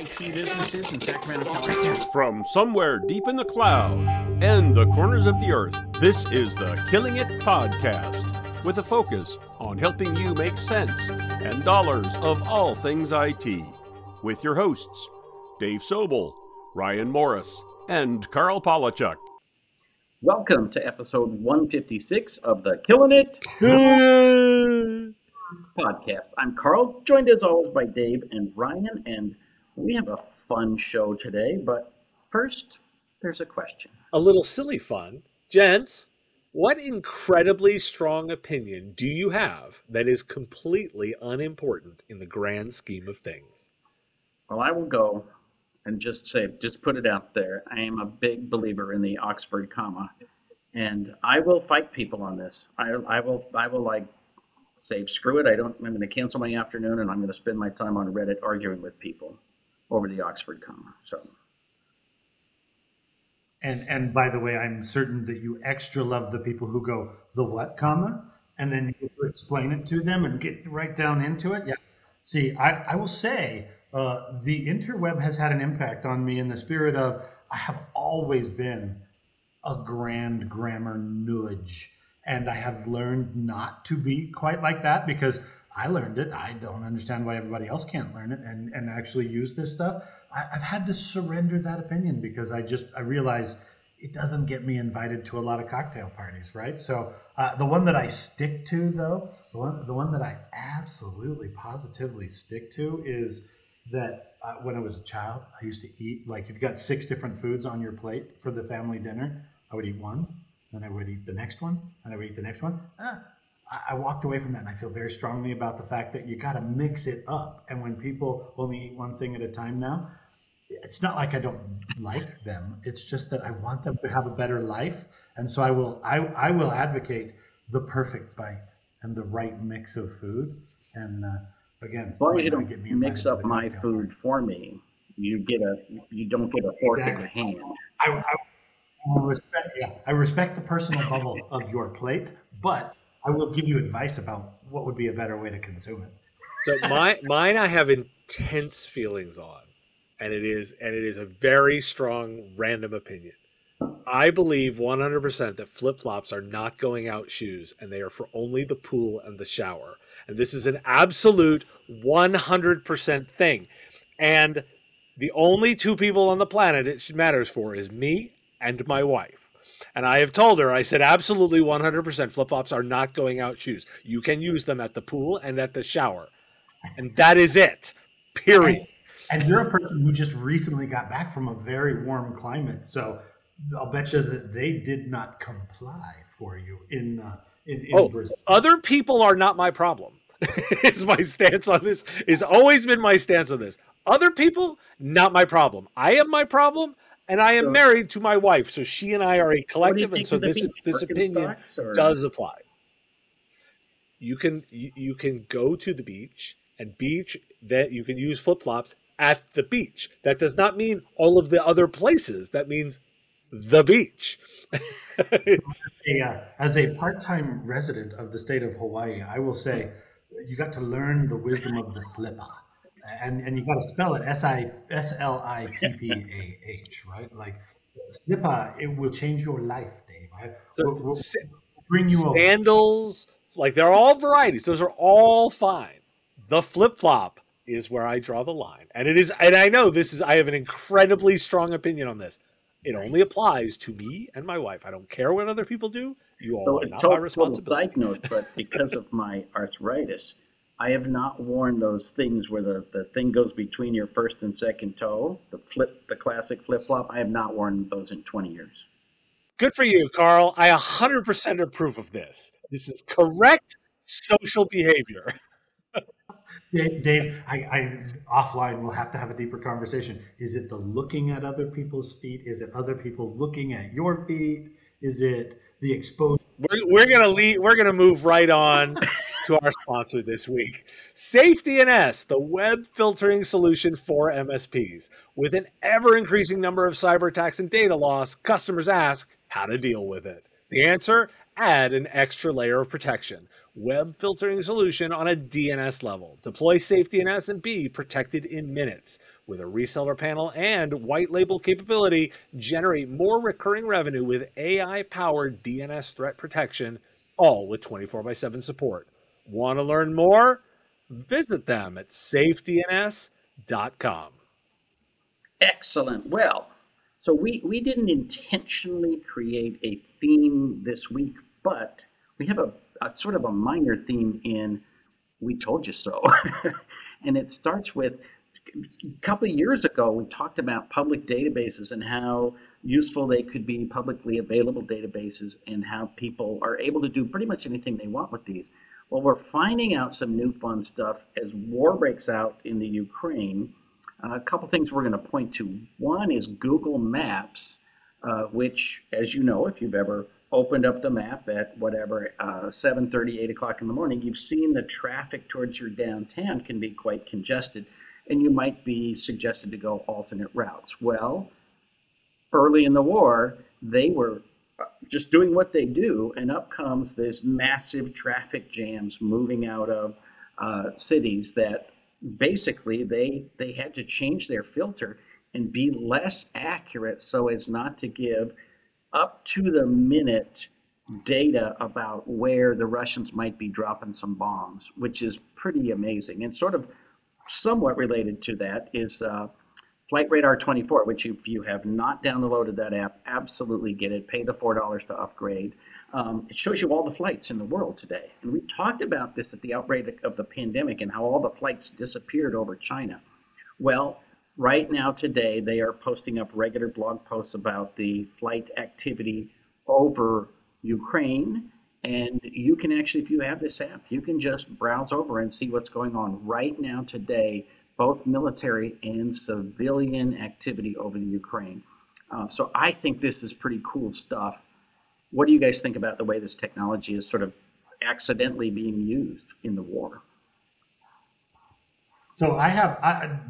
IT businesses in Sacramento, California. From somewhere deep in the cloud and the corners of the earth, this is the Killing It podcast, with a focus on helping you make sense and dollars of all things IT, with your hosts, Dave Sobel, Ryan Morris, and Carl Polachuk. Welcome to episode 156 of the Killing It podcast. I'm Carl, joined as always by Dave and Ryan, and we have a fun show today, but first, there's a question. A little silly fun. Gents, what incredibly strong opinion do you have that is completely unimportant in the grand scheme of things? Well, I will go and just put it out there. I am a big believer in the Oxford comma, and I will fight people on this. I will like say, screw it. I'm going to cancel my afternoon, and I'm going to spend my time on Reddit arguing with people over the Oxford comma. So. And by the way, I'm certain that you extra love the people who go the what comma, and then you explain it to them and get right down into it. Yeah. See, I will say, the interweb has had an impact on me in the spirit of I have always been a grand grammar nudge, and I have learned not to be quite like that because I learned it. I don't understand why everybody else can't learn it and actually use this stuff. I've had to surrender that opinion because I realize it doesn't get me invited to a lot of cocktail parties, right? So the one that I stick to, though, the one that I absolutely positively stick to is that when I was a child, I used to eat, like, you've got 6 different foods on your plate for the family dinner. I would eat one, then I would eat the next one, and I would eat the next one. I walked away from that, and I feel very strongly about the fact that you got to mix it up. And when people only eat one thing at a time now, it's not like I don't like them. It's just that I want them to have a better life. And so I will advocate the perfect bite and the right mix of food. And again, as long as you don't mix up my food for me, you don't get a fork in the hand. I respect the personal bubble of your plate, but I will give you advice about what would be a better way to consume it. So mine I have intense feelings on, and it is a very strong random opinion. I believe 100% that flip-flops are not going out shoes, and they are for only the pool and the shower. And this is an absolute 100% thing. And the only 2 people on the planet it matters for is me and my wife. And I have told her, I said, absolutely 100% flip-flops are not going out shoes. You can use them at the pool and at the shower. And that is it, period. And you're a person who just recently got back from a very warm climate, so I'll bet you that they did not comply for you in Brazil. Other people are not my problem. Is my stance on this. It's always been my stance on this. Other people, not my problem. I am my problem, and I am married to my wife, so she and I are a collective, and so this opinion does apply. You can go to the beach and beach that you can use flip-flops at the beach. That does not mean all of the other places. That means the beach. As a part-time resident of the state of Hawaii, I will say you got to learn the wisdom of the slipper, and you got to spell it SLIPPAH, right? Like slipper, it will change your life, Dave. Right? So we'll bring you sandals, over. Like they're all varieties. Those are all fine. The flip-flop is where I draw the line, and it is. And I know this is. I have an incredibly strong opinion on this. It only applies to me and my wife. I don't care what other people do. You all are not my responsibility. Total side note, but because of my arthritis, I have not worn those things where the thing goes between your first and second toe, the classic flip-flop. I have not worn those in 20 years. Good for you, Carl. I 100% approve of this. This is correct social behavior. Dave, I offline we'll have to have a deeper conversation. Is it the looking at other people's feet? Is it other people looking at your feet? Is it the exposure? We're gonna move right on to our sponsor this week, SafeDNS, the web filtering solution for MSPs. With an ever-increasing number of cyber attacks and data loss, customers ask how to deal with it. The answer: add an extra layer of protection. Web filtering solution on a DNS level. Deploy SafeDNS and be protected in minutes. With a reseller panel and white label capability, generate more recurring revenue with AI-powered DNS threat protection, all with 24/7 support. Want to learn more? Visit them at safedns.com. Excellent. Well, so we didn't intentionally create a theme this week, but we have a sort of a minor theme in We Told You So. And it starts with a couple of years ago, we talked about public databases and how useful they could be, publicly available databases, and how people are able to do pretty much anything they want with these. Well, we're finding out some new fun stuff as war breaks out in the Ukraine. A couple things we're going to point to. One is Google Maps, which, as you know, if you've ever opened up the map at whatever, 7:30, 8 o'clock in the morning, you've seen the traffic towards your downtown can be quite congested, and you might be suggested to go alternate routes. Well, early in the war, they were just doing what they do, and up comes this massive traffic jams moving out of cities that basically they had to change their filter and be less accurate so as not to give up to the minute data about where the Russians might be dropping some bombs, which is pretty amazing. And sort of somewhat related to that is Flight Radar 24, which if you have not downloaded that app, absolutely get it. Pay the $4 to upgrade. It shows you all the flights in the world today. And we talked about this at the outbreak of the pandemic and how all the flights disappeared over China. Well, right now today, they are posting up regular blog posts about the flight activity over Ukraine. And you can actually, if you have this app, you can just browse over and see what's going on right now today, both military and civilian activity over the Ukraine. So I think this is pretty cool stuff. What do you guys think about the way this technology is sort of accidentally being used in the war? So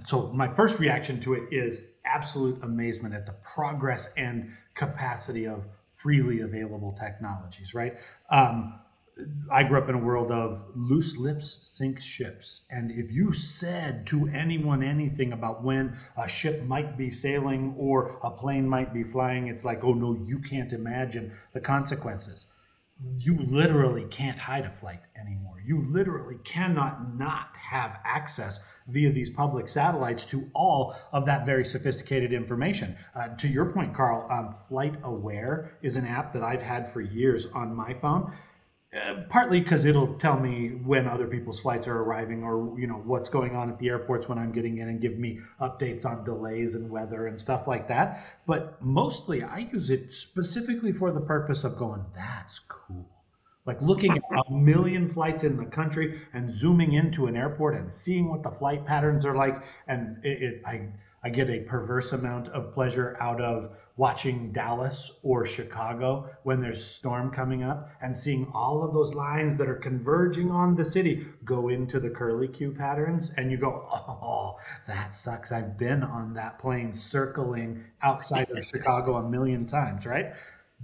So my first reaction to it is absolute amazement at the progress and capacity of freely available technologies, right? I grew up in a world of loose lips sink ships. And if you said to anyone anything about when a ship might be sailing or a plane might be flying, it's like, oh no, you can't imagine the consequences. You literally can't hide a flight anymore. You literally cannot not have access via these public satellites to all of that very sophisticated information. To your point, Carl, Flight Aware is an app that I've had for years on my phone. Partly because it'll tell me when other people's flights are arriving, or you know what's going on at the airports when I'm getting in, and give me updates on delays and weather and stuff like that. But mostly I use it specifically for the purpose of going, that's cool. Like looking at a million flights in the country and zooming into an airport and seeing what the flight patterns are like. And I get a perverse amount of pleasure out of watching Dallas or Chicago when there's a storm coming up and seeing all of those lines that are converging on the city go into the curlicue patterns, and you go, oh, that sucks. I've been on that plane circling outside of Chicago a million times, right?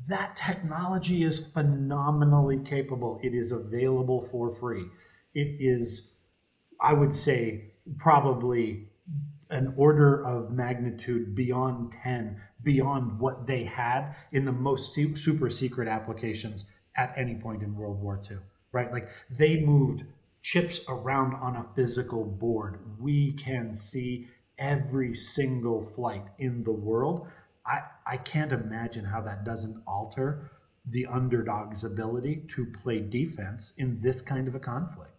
That technology is phenomenally capable. It is available for free. It is, I would say, probably an order of magnitude beyond 10, beyond what they had in the most super secret applications at any point in World War II, right? Like they moved chips around on a physical board. We can see every single flight in the world. I can't imagine how that doesn't alter the underdog's ability to play defense in this kind of a conflict.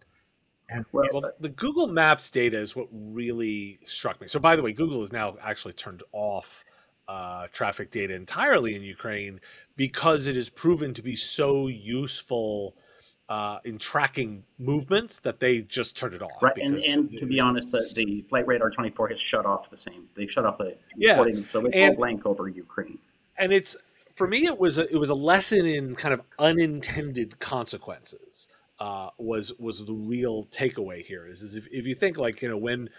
And well, the Google Maps data is what really struck me. So, by the way, Google has now actually turned off traffic data entirely in Ukraine because it is proven to be so useful in tracking movements that they just turned it off. Right, and to be honest, the Flight Radar 24 has shut off the same. They've shut off the reporting, so it's all blank over Ukraine. And it's for me, it was a lesson in kind of unintended consequences. Was the real takeaway here is if you think like, you know, when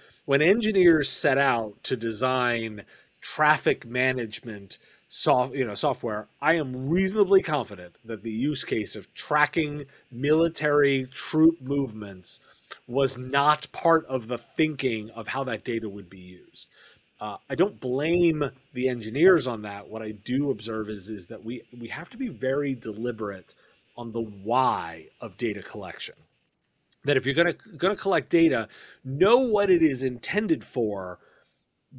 engineers set out to design traffic management software, I am reasonably confident that the use case of tracking military troop movements was not part of the thinking of how that data would be used. I don't blame the engineers on that. What I do observe is that we have to be very deliberate on the why of data collection. That if you're going to collect data, know what it is intended for.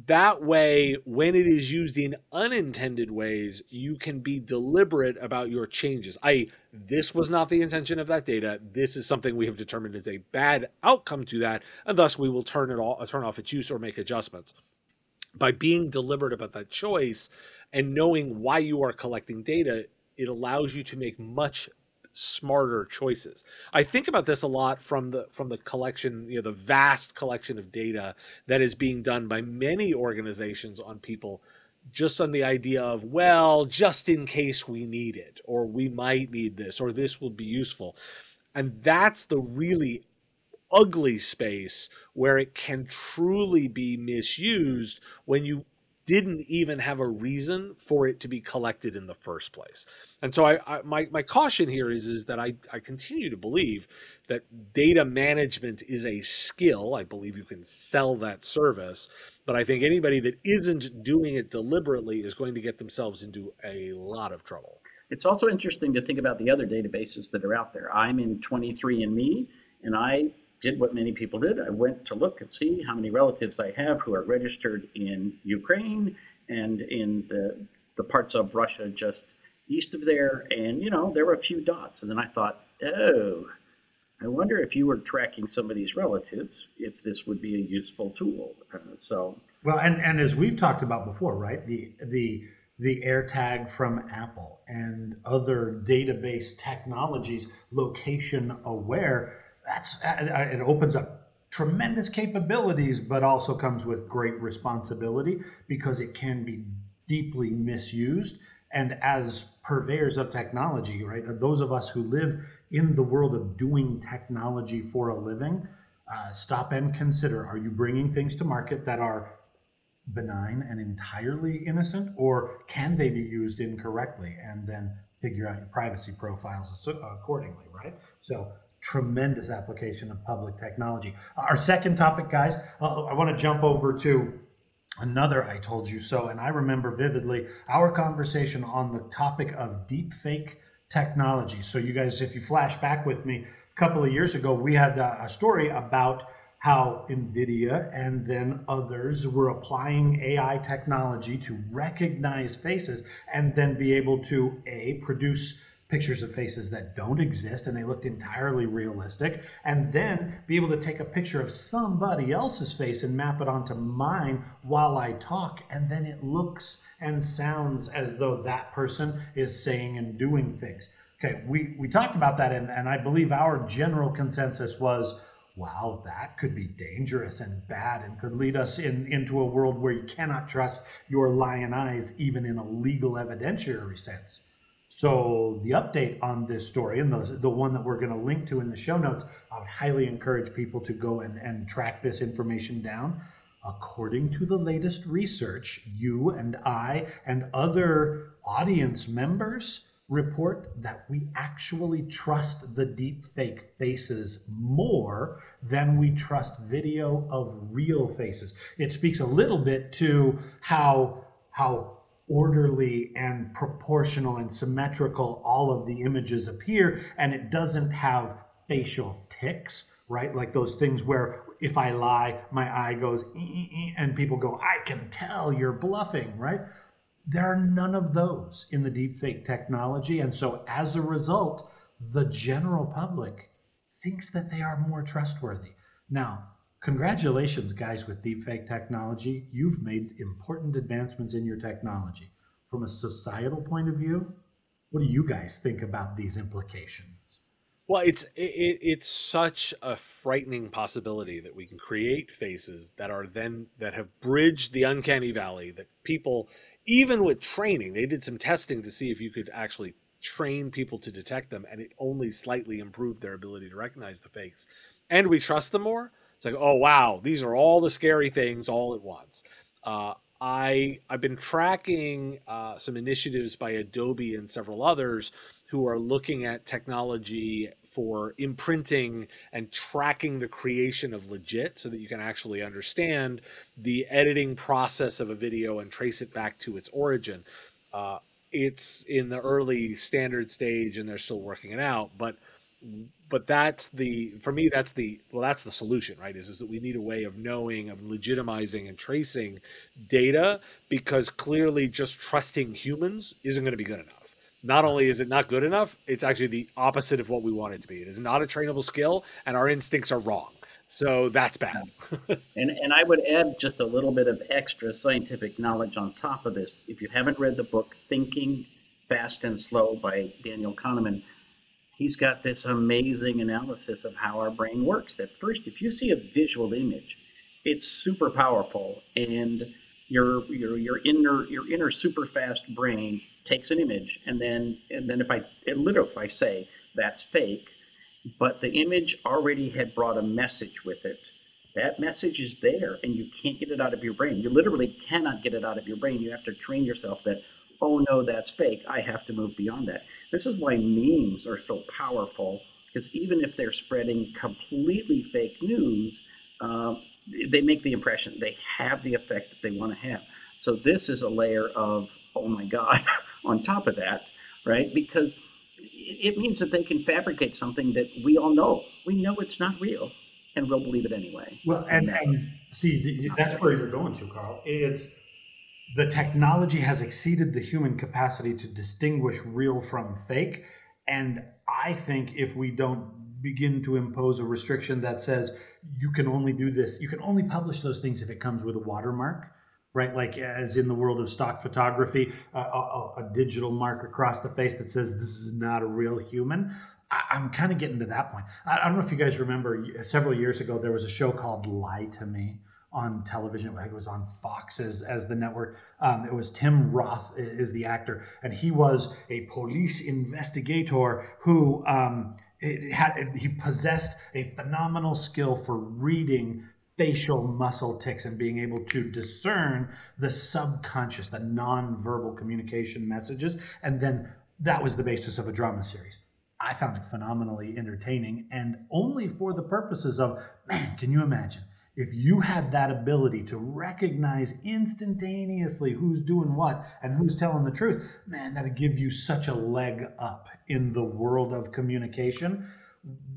That way, when it is used in unintended ways, you can be deliberate about your changes. i.e., this was not the intention of that data. This is something we have determined is a bad outcome to that, and thus we will turn off its use or make adjustments. By being deliberate about that choice and knowing why you are collecting data, it allows you to make much smarter choices. I think about this a lot from the collection, the vast collection of data that is being done by many organizations on people, just on the idea of, well, just in case we need it, or we might need this, or this will be useful. And that's the really ugly space where it can truly be misused when you didn't even have a reason for it to be collected in the first place. And so my caution here is that I continue to believe that data management is a skill. I believe you can sell that service, but I think anybody that isn't doing it deliberately is going to get themselves into a lot of trouble. It's also interesting to think about the other databases that are out there. I'm in 23andMe, and I did what many people did. I went to look and see how many relatives I have who are registered in Ukraine and in the parts of Russia just east of there. And, there were a few dots. And then I thought, oh, I wonder if you were tracking somebody's relatives, if this would be a useful tool. Well, and as we've talked about before, right, the AirTag from Apple and other database technologies, location aware, it opens up tremendous capabilities, but also comes with great responsibility because it can be deeply misused. And as purveyors of technology, right, those of us who live in the world of doing technology for a living, stop and consider, are you bringing things to market that are benign and entirely innocent, or can they be used incorrectly? And then figure out your privacy profiles accordingly, right? So, tremendous application of public technology. Our second topic, guys, I want to jump over to another I told you so, and I remember vividly our conversation on the topic of deepfake technology. So you guys, if you flash back with me, a couple of years ago, we had a story about how Nvidia and then others were applying AI technology to recognize faces and then be able to, A, produce pictures of faces that don't exist and they looked entirely realistic, and then be able to take a picture of somebody else's face and map it onto mine while I talk, and then it looks and sounds as though that person is saying and doing things. Okay, we talked about that, and I believe our general consensus was, wow, that could be dangerous and bad and could lead us into a world where you cannot trust your lion eyes even in a legal evidentiary sense. So the update on this story, and the one that we're going to link to in the show notes, I would highly encourage people to go and track this information down. According to the latest research, you and I and other audience members report that we actually trust the deepfake faces more than we trust video of real faces. It speaks a little bit to how orderly and proportional and symmetrical all of the images appear, and it doesn't have facial tics, right? Like those things where if I lie, my eye goes and people go, I can tell you're bluffing, right? There are none of those in the deepfake technology, and so as a result, the general public thinks that they are more trustworthy. Now, congratulations, guys, with deepfake technology. You've made important advancements in your technology. From a societal point of view, what do you guys think about these implications? Well, it's such a frightening possibility that we can create faces that have bridged the uncanny valley, that people, even with training, they did some testing to see if you could actually train people to detect them, and it only slightly improved their ability to recognize the fakes. And we trust them more. It's like, oh, wow, these are all the scary things all at once. I've been tracking some initiatives by Adobe and several others who are looking at technology for imprinting and tracking the creation of legit so that you can actually understand the editing process of a video and trace it back to its origin. It's in the early standard stage and they're still working it out, but that's the, for me, that's the, well, that's the solution, right? Is that we need a way of knowing, of legitimizing and tracing data, because clearly just trusting humans isn't going to be good enough. Not only is it not good enough, it's actually the opposite of what we want it to be. It is not a trainable skill and our instincts are wrong. So that's bad. And I would add just a little bit of extra scientific knowledge on top of this. If you haven't read the book, Thinking Fast and Slow by Daniel Kahneman, he's got this amazing analysis of how our brain works. That first, if you see a visual image, it's super powerful, and your inner super fast brain takes an image, and then if I say that's fake, but the image already had brought a message with it. That message is there, and you can't get it out of your brain. You literally cannot get it out of your brain. You have to train yourself that, oh no, that's fake. I have to move beyond that. This is why memes are so powerful, because even if they're spreading completely fake news, they make the impression. They have the effect that they want to have. So this is a layer of, oh my God, on top of that, right? Because it means that they can fabricate something that we all know. We know it's not real, and we'll believe it anyway. Well, and see, that's where you're going to, Carl. It's the technology has exceeded the human capacity to distinguish real from fake. And I think if we don't begin to impose a restriction that says you can only do this, you can only publish those things if it comes with a watermark, right? Like as in the world of stock photography, a digital mark across the face that says this is not a real human. I'm kind of getting to that point. I don't know if you guys remember, several years ago, there was a show called Lie to Me on television. It was on Fox as the network. It was Tim Roth is the actor, and he was a police investigator who he possessed a phenomenal skill for reading facial muscle tics and being able to discern the subconscious, the nonverbal communication messages. And then that was the basis of a drama series. I found it phenomenally entertaining, and only for the purposes of, man, can you imagine if you had that ability to recognize instantaneously who's doing what and who's telling the truth? Man, that'd give you such a leg up in the world of communication.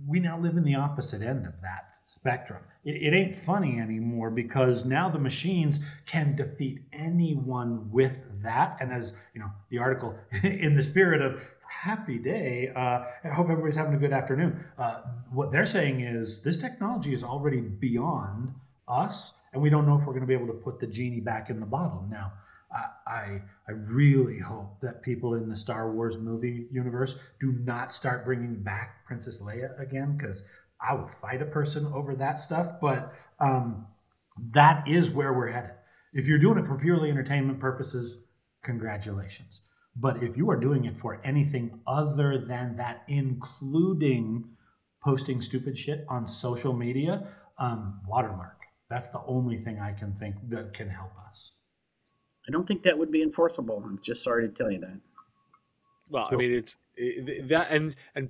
We now live in the opposite end of that spectrum. It ain't funny anymore, because now the machines can defeat anyone with that. And as you know, the article, in the spirit of happy day, I hope everybody's having a good afternoon. What they're saying is this technology is already beyond us, and we don't know if we're going to be able to put the genie back in the bottle. Now, I really hope that people in the Star Wars movie universe do not start bringing back Princess Leia again, because I would fight a person over that stuff, but that is where we're headed. If you're doing it for purely entertainment purposes, congratulations. But if you are doing it for anything other than that, including posting stupid shit on social media, watermark. That's the only thing I can think that can help us. I don't think that would be enforceable. I'm just sorry to tell you that. Well, so, I mean, it's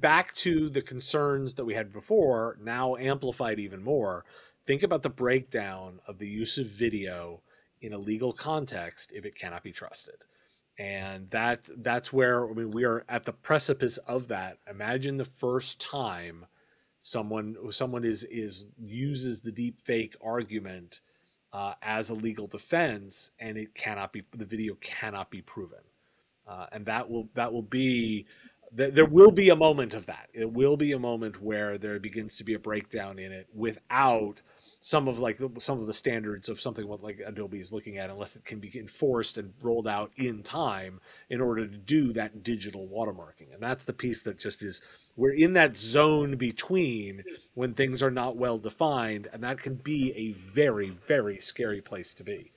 back to the concerns that we had before, now amplified even more. Think about the breakdown of the use of video in a legal context if it cannot be trusted. And that's where, I mean, we are at the precipice of that. Imagine the first time someone is uses the deep fake argument as a legal defense, and it cannot be, the video cannot be proven. And there will be a moment of that. It will be a moment where there begins to be a breakdown in it without some of the standards of something like Adobe is looking at, unless it can be enforced and rolled out in time in order to do that digital watermarking. And that's the piece that just is, we're in that zone between when things are not well defined, and that can be a very, very scary place to be.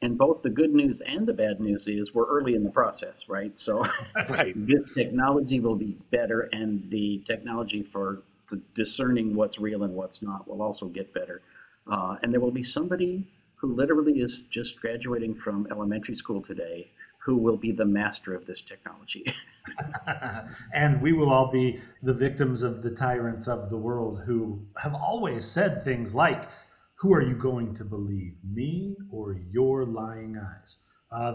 And both the good news and the bad news is we're early in the process, right? So right. This technology will be better, and the technology for discerning what's real and what's not will also get better. And there will be somebody who literally is just graduating from elementary school today, who will be the master of this technology. And we will all be the victims of the tyrants of the world who have always said things like, who are you going to believe, me or your lying eyes?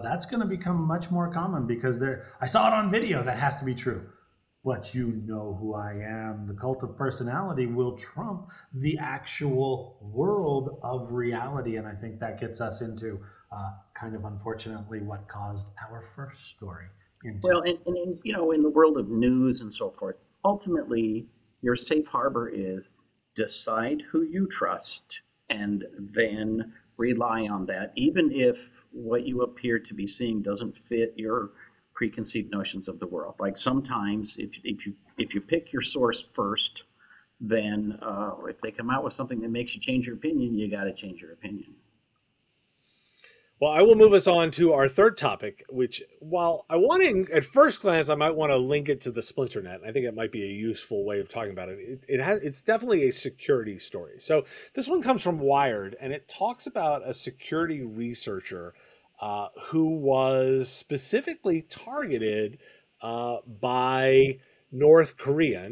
That's going to become much more common because I saw it on video, that has to be true. But you know who I am. The cult of personality will trump the actual world of reality. And I think that gets us into kind of, unfortunately, what caused our first story. Well, and you know, in the world of news and so forth, ultimately, your safe harbor is decide who you trust and then rely on that, even if what you appear to be seeing doesn't fit your preconceived notions of the world. Like sometimes if you pick your source first, then if they come out with something that makes you change your opinion, you got to change your opinion. Well, I will move us on to our third topic, which, while I want to, at first glance, I might want to link it to the Splinternet. I think it might be a useful way of talking about it. It's definitely a security story. So this one comes from Wired, and it talks about a security researcher who was specifically targeted by North Korea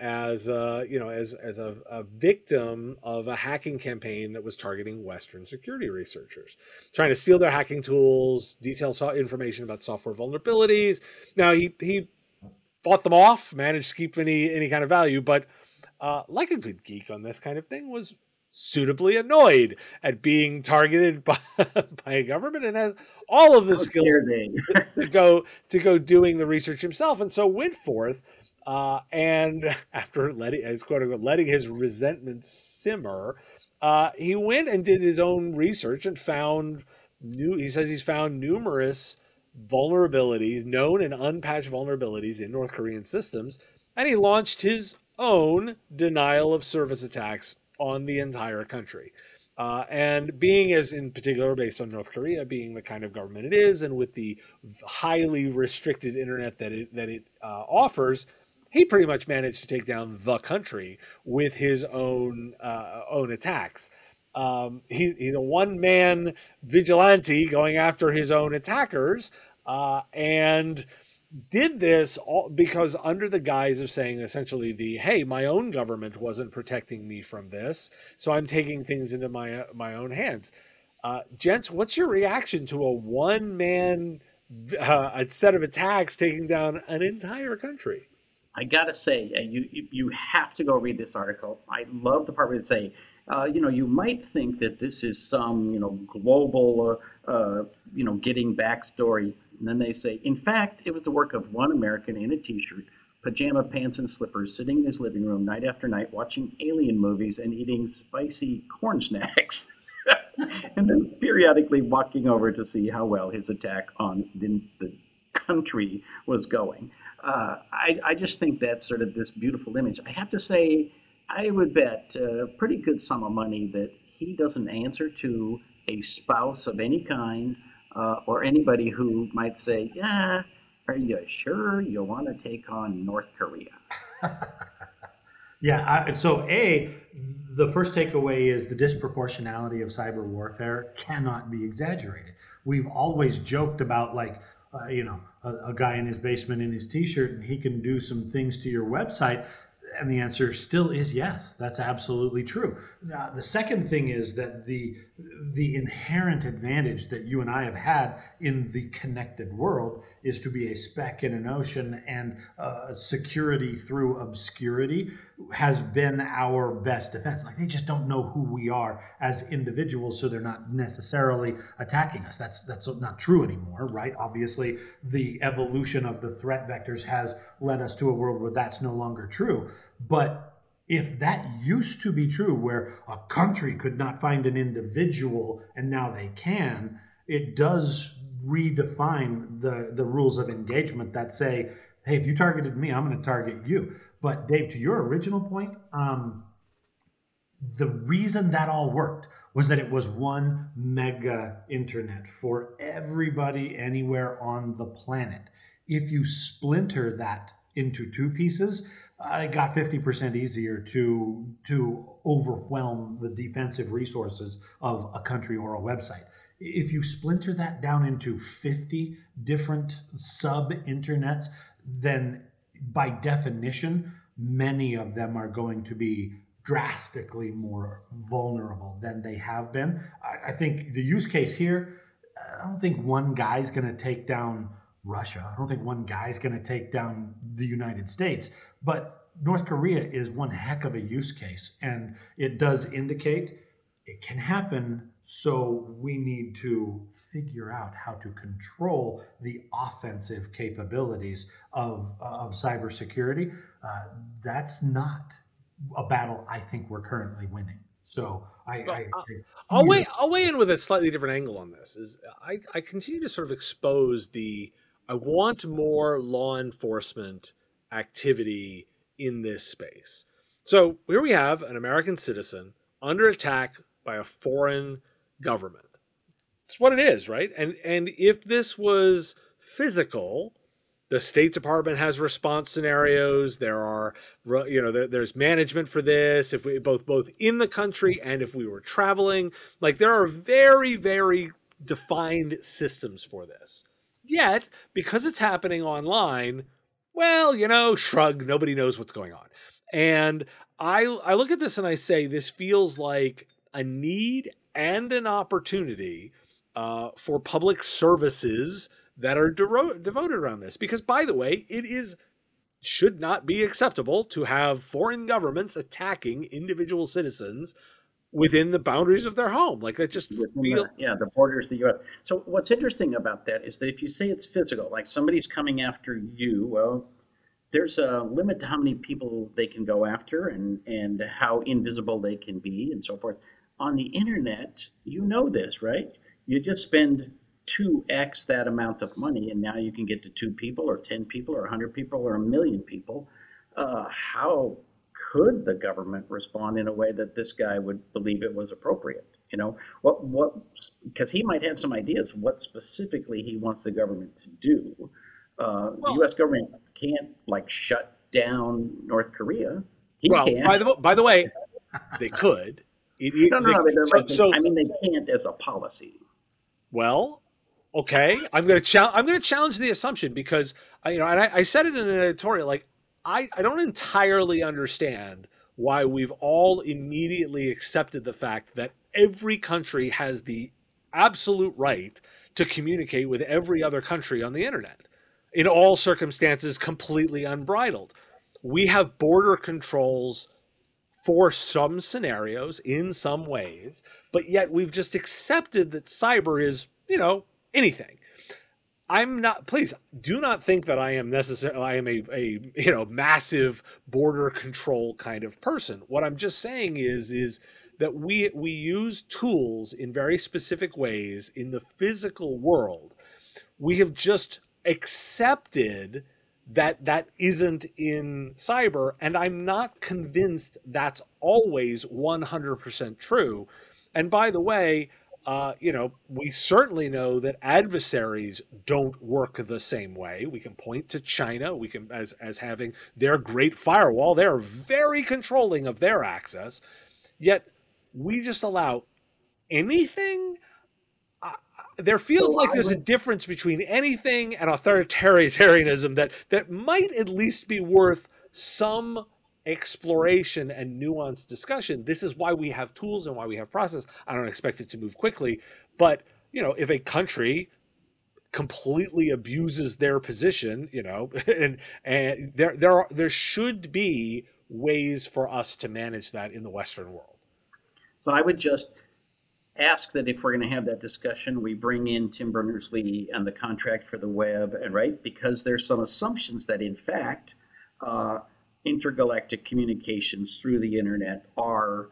as a victim of a hacking campaign that was targeting Western security researchers, trying to steal their hacking tools, detailed information about software vulnerabilities. Now he fought them off, managed to keep any kind of value, but like a good geek on this kind of thing, was suitably annoyed at being targeted by a government and has all of the skills to go doing the research himself, and so went forth and after letting his resentment simmer, he went and did his own research and he says he's found numerous vulnerabilities, known and unpatched vulnerabilities in North Korean systems, and he launched his own denial of service attacks on the entire country. And being, as in particular based on North Korea, being the kind of government it is, and with the highly restricted internet that it offers, he pretty much managed to take down the country with his own attacks. He's a one-man vigilante going after his own attackers, and did this all because, under the guise of saying essentially hey, my own government wasn't protecting me from this, so I'm taking things into my own hands. Gents, what's your reaction to a one-man set of attacks taking down an entire country? I gotta say, you have to go read this article. I love the part where they say, you might think that this is some, global, getting back story. And then they say, in fact, it was the work of one American in a t-shirt, pajama pants and slippers, sitting in his living room night after night, watching alien movies and eating spicy corn snacks, and then periodically walking over to see how well his attack on the country was going. I just think that's sort of this beautiful image. I have to say, I would bet a pretty good sum of money that he doesn't answer to a spouse of any kind, or anybody who might say, yeah, are you sure you want to take on North Korea? Yeah, the first takeaway is the disproportionality of cyber warfare cannot be exaggerated. We've always joked about a guy in his basement in his t-shirt and he can do some things to your website. And the answer still is yes, that's absolutely true. Now, the second thing is that the inherent advantage that you and I have had in the connected world is to be a speck in an ocean, and security through obscurity has been our best defense. Like, they just don't know who we are as individuals, so they're not necessarily attacking us. That's not true anymore, right? Obviously, the evolution of the threat vectors has led us to a world where that's no longer true. But if that used to be true, where a country could not find an individual and now they can, it does redefine the rules of engagement that say, hey, if you targeted me, I'm going to target you. But Dave, to your original point, the reason that all worked was that it was one mega internet for everybody anywhere on the planet. If you splinter that into two pieces, it got 50% easier to overwhelm the defensive resources of a country or a website. If you splinter that down into 50 different sub-internets, then by definition, many of them are going to be drastically more vulnerable than they have been. I think the use case here, I don't think one guy's going to take down Russia. I don't think one guy's going to take down the United States. But North Korea is one heck of a use case, and it does indicate it can happen. So we need to figure out how to control the offensive capabilities of cybersecurity. That's not a battle I think we're currently winning. So I'll weigh in with a slightly different angle on this. I continue to sort of expose I want more law enforcement activity in this space. So here we have an American citizen under attack by a foreign government. That's what it is, right? And if this was physical, the State Department has response scenarios. There are, there's management for this. If we both in the country and if we were traveling, like there are very, very defined systems for this. Yet, because it's happening online, well, shrug, nobody knows what's going on. And I look at this and I say, this feels like a need and an opportunity for public services that are devoted around this. Because, by the way, should not be acceptable to have foreign governments attacking individual citizens within the boundaries of their home. Like that just the borders of the U.S. So what's interesting about that is that if you say it's physical, like somebody's coming after you, well, there's a limit to how many people they can go after and how invisible they can be and so forth. On the internet, you know this, right? You just spend 2x that amount of money, and now you can get to 2 people or 10 people or 100 people or 1 million people. How could the government respond in a way that this guy would believe it was appropriate? Because he might have some ideas what specifically he wants the government to do. The U.S. government can't shut down North Korea. He can't. By the way, they could. They can't as a policy. Well, okay. I'm going to challenge the assumption because I said it in an editorial. I don't entirely understand why we've all immediately accepted the fact that every country has the absolute right to communicate with every other country on the internet in all circumstances, completely unbridled. We have border controls for some scenarios in some ways, but yet we've just accepted that cyber is, anything. Please do not think that I am necessarily, I am a massive border control kind of person. What I'm just saying is that we use tools in very specific ways in the physical world. We have just accepted that isn't in cyber, and I'm not convinced that's always 100% true. And by the way, we certainly know that adversaries don't work the same way. We can point to China. We can as having their great firewall. They're very controlling of their access, yet we just allow anything. There feels like there's a difference between anything and authoritarianism that might at least be worth some exploration and nuanced discussion. This is why we have tools and why we have process. I don't expect it to move quickly, but if a country completely abuses their position, and there should be ways for us to manage that in the Western world. So I would just ask that if we're going to have that discussion, we bring in Tim Berners-Lee and the Contract for the Web, and right, because there's some assumptions that in fact intergalactic communications through the internet are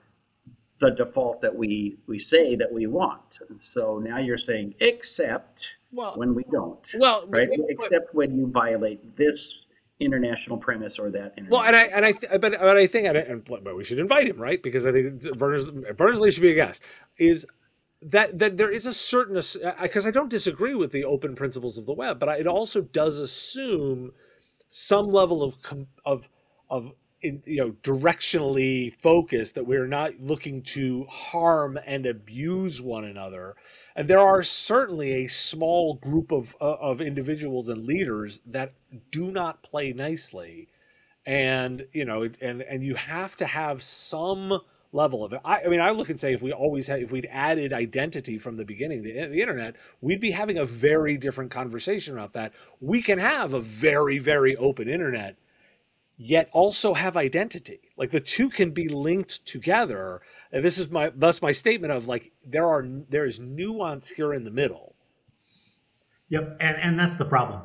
the default that we say that we want. And so now you're saying when we don't. Well, right, except when you violate this international premise or that. Well, I think, but we should invite him, right? Because I think Berners-Lee should be a guest. Is that there is a certain, because I don't disagree with the open principles of the web, but it also does assume some level of of directionally focused, that we're not looking to harm and abuse one another. And there are certainly a small group of individuals and leaders that do not play nicely. And, and you have to have some level of it. I mean, I look and say, if we always had, if we'd added identity from the beginning to the internet, we'd be having a very different conversation about that. We can have a very, very open internet, yet also have identity. Like, the two can be linked together. And this is my, that's my statement of, like, there is nuance here in the middle. Yep. And that's the problem.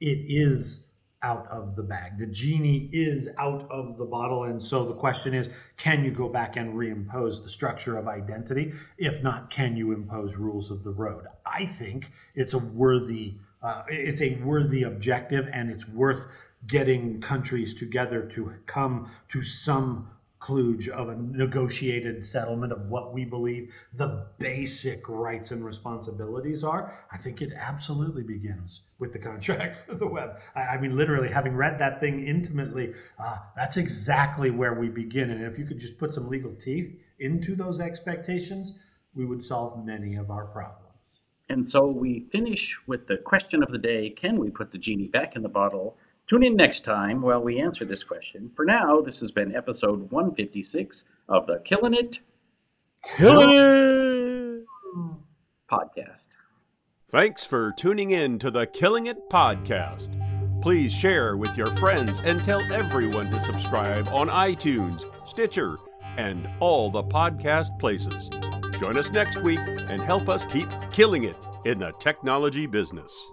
It is out of the bag. The genie is out of the bottle. And so the question is, can you go back and reimpose the structure of identity? If not, can you impose rules of the road? I think it's a worthy, objective, and it's worth getting countries together to come to some kludge of a negotiated settlement of what we believe the basic rights and responsibilities are. I think it absolutely begins with the Contract for the Web. I mean, literally, having read that thing intimately, that's exactly where we begin. And if you could just put some legal teeth into those expectations, we would solve many of our problems. And so we finish with the question of the day: can we put the genie back in the bottle? Tune in next time while we answer this question. For now, this has been episode 156 of the Killing It, Killing It podcast. Thanks for tuning in to the Killing It podcast. Please share with your friends and tell everyone to subscribe on iTunes, Stitcher, and all the podcast places. Join us next week and help us keep killing it in the technology business.